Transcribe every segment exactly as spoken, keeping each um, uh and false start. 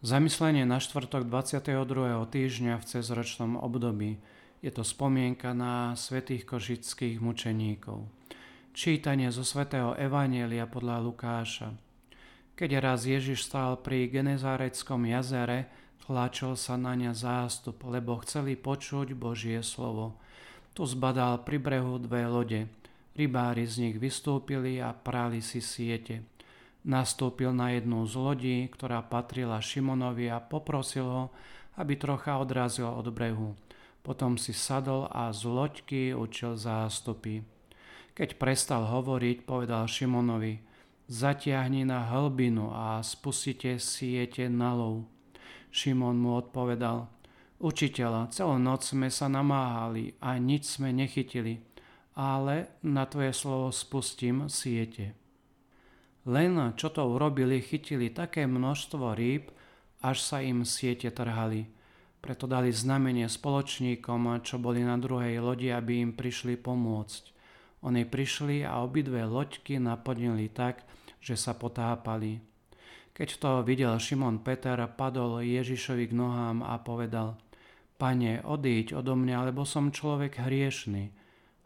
Zamyslenie na štvrtok dvadsiateho druhého týždňa v cezročnom období. Je to spomienka na svätých košických mučeníkov. Čítanie zo svätého evanjelia podľa Lukáša. Keď raz Ježiš stál pri Genezáreckom jazere, tlačil sa na ňa zástup, lebo chceli počuť Božie slovo. Tu zbadal pri brehu dve lode. Rybári z nich vystúpili a prali si siete. Nastúpil na jednu z lodí, ktorá patrila Šimonovi, a poprosil ho, aby trocha odrazil od brehu. Potom si sadol a z loďky učil zástupy. Keď prestal hovoriť, povedal Šimonovi: "Zatiahni na hlbinu a spustite siete na lov." Šimon mu odpovedal: "Učiteľa, celú noc sme sa namáhali a nič sme nechytili, ale na tvoje slovo spustím siete." Len čo to urobili, chytili také množstvo rýb, až sa im siete trhali. Preto dali znamenie spoločníkom, čo boli na druhej lodi, aby im prišli pomôcť. Oni prišli a obidve loďky naplnili tak, že sa potápali. Keď to videl Šimon Peter, padol Ježišovi k nohám a povedal: "Pane, odíď odo mňa, lebo som človek hriešny."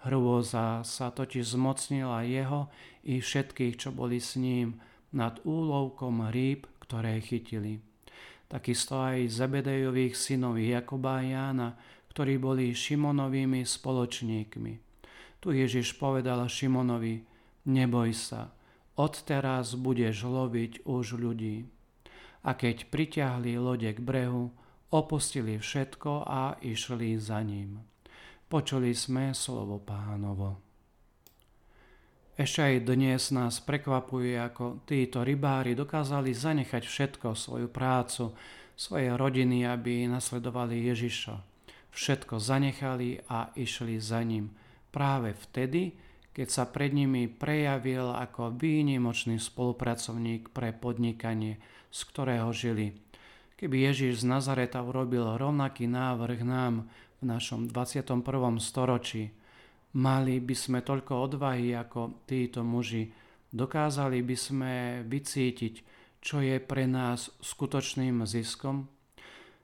Hrôza sa totiž zmocnila jeho i všetkých, čo boli s ním, nad úlovkom rýb, ktoré chytili. Takisto aj Zebedejových synov Jakuba a Jána, ktorí boli Šimonovými spoločníkmi. Tu Ježiš povedal Šimonovi: "Neboj sa, odteraz budeš loviť už ľudí." A keď pritiahli lode k brehu, opustili všetko a išli za ním. Počuli sme slovo Pánovo. Ešte aj dnes nás prekvapuje, ako títo rybári dokázali zanechať všetko, svoju prácu, svoje rodiny, aby nasledovali Ježiša. Všetko zanechali a išli za ním. Práve vtedy, keď sa pred nimi prejavil ako výnimočný spolupracovník pre podnikanie, z ktorého žili. Keby Ježiš z Nazareta urobil rovnaký návrh nám v našom dvadsiatom prvom storočí, mali by sme toľko odvahy ako títo muži. Dokázali by sme vycítiť, čo je pre nás skutočným ziskom.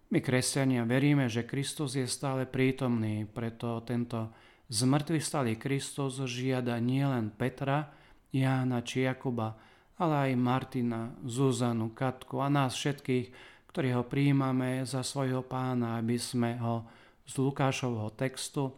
My, kresťania, veríme, že Kristus je stále prítomný, preto tento zmŕtvychvstalý Kristus žiada nielen Petra, Jána či Jakuba, ale aj Martina, Zuzanu, Katku a nás všetkých, ktorý ho prijímame za svojho Pána, aby sme ho z Lukášovho textu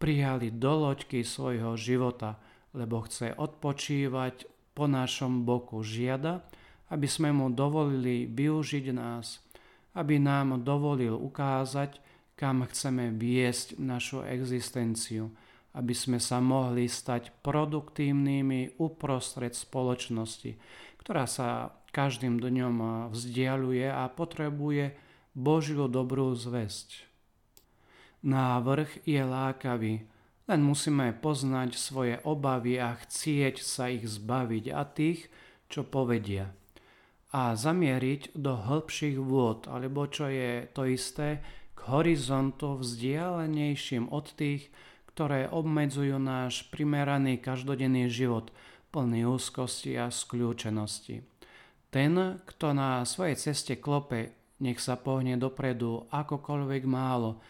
prijali do loďky svojho života, lebo chce odpočívať po našom boku. Žiada, aby sme mu dovolili využiť nás, aby nám dovolil ukázať, kam chceme viesť našu existenciu, aby sme sa mohli stať produktívnymi uprostred spoločnosti, ktorá sa každým dňom vzdialuje a potrebuje Božiu dobrú zvesť. Návrh je lákavý, len musíme poznať svoje obavy a chcieť sa ich zbaviť a tých, čo povedia. A zamieriť do hĺbších vôd, alebo čo je to isté, k horizontu vzdialenejším od tých, ktoré obmedzujú náš primeraný každodenný život, plný úzkosti a skľúčenosti. Ten, kto na svojej ceste klope, nech sa pohne dopredu akokoľvek málo,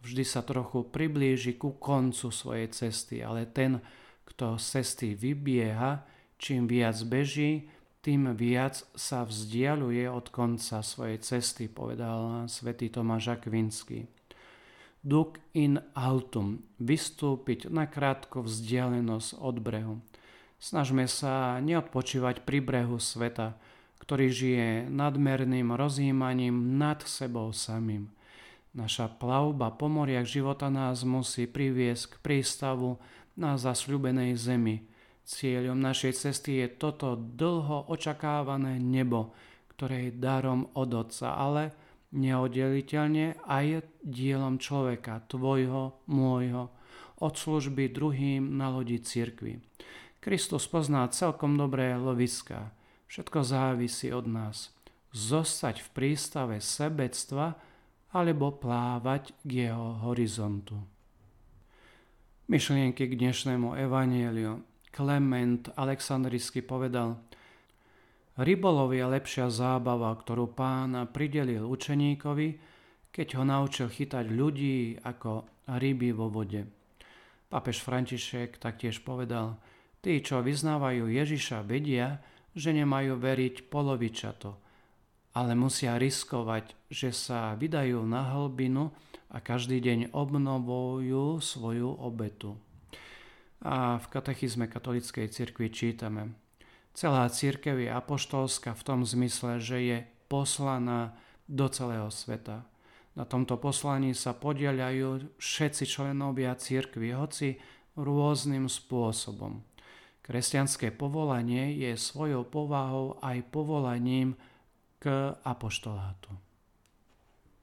vždy sa trochu priblíži ku koncu svojej cesty, ale ten, kto z cesty vybieha, čím viac beží, tým viac sa vzdialuje od konca svojej cesty, povedal svätý Tomáš Akvinský. Duc in altum, vystúpiť na krátku vzdialenosť od brehu. Snažme sa neodpočívať pri brehu sveta, ktorý žije nadmerným rozjímaním nad sebou samým. Naša plavba po moriach života nás musí priviesť k prístavu na zasľúbenej zemi. Cieľom našej cesty je toto dlho očakávané nebo, ktoré je darom od Otca, ale neoddeliteľne aj dielom človeka, tvojho, môjho, od služby druhým na lodi cirkvi. Kristus pozná celkom dobré loviská. Všetko závisí od nás. Zostať v prístave sebectva alebo plávať k jeho horizontu. Myšlienky k dnešnému evanjeliu. Klement Alexandrinský povedal: Rybolov je lepšia zábava, ktorú Pán pridelil učeníkovi, keď ho naučil chytať ľudí ako ryby vo vode. Pápež František taktiež povedal, tí, čo vyznávajú Ježiša, vedia, že nemajú veriť polovičato, ale musia riskovať, že sa vydajú na hlbinu a každý deň obnovujú svoju obetu. A v katechizme katolíckej cirkvi čítame, celá cirkev je apoštolská v tom zmysle, že je poslaná do celého sveta. Na tomto poslaní sa podieľajú všetci členovia cirkvi, hoci rôznym spôsobom. Kresťanské povolanie je svojou povahou aj povolaním k apoštolátu.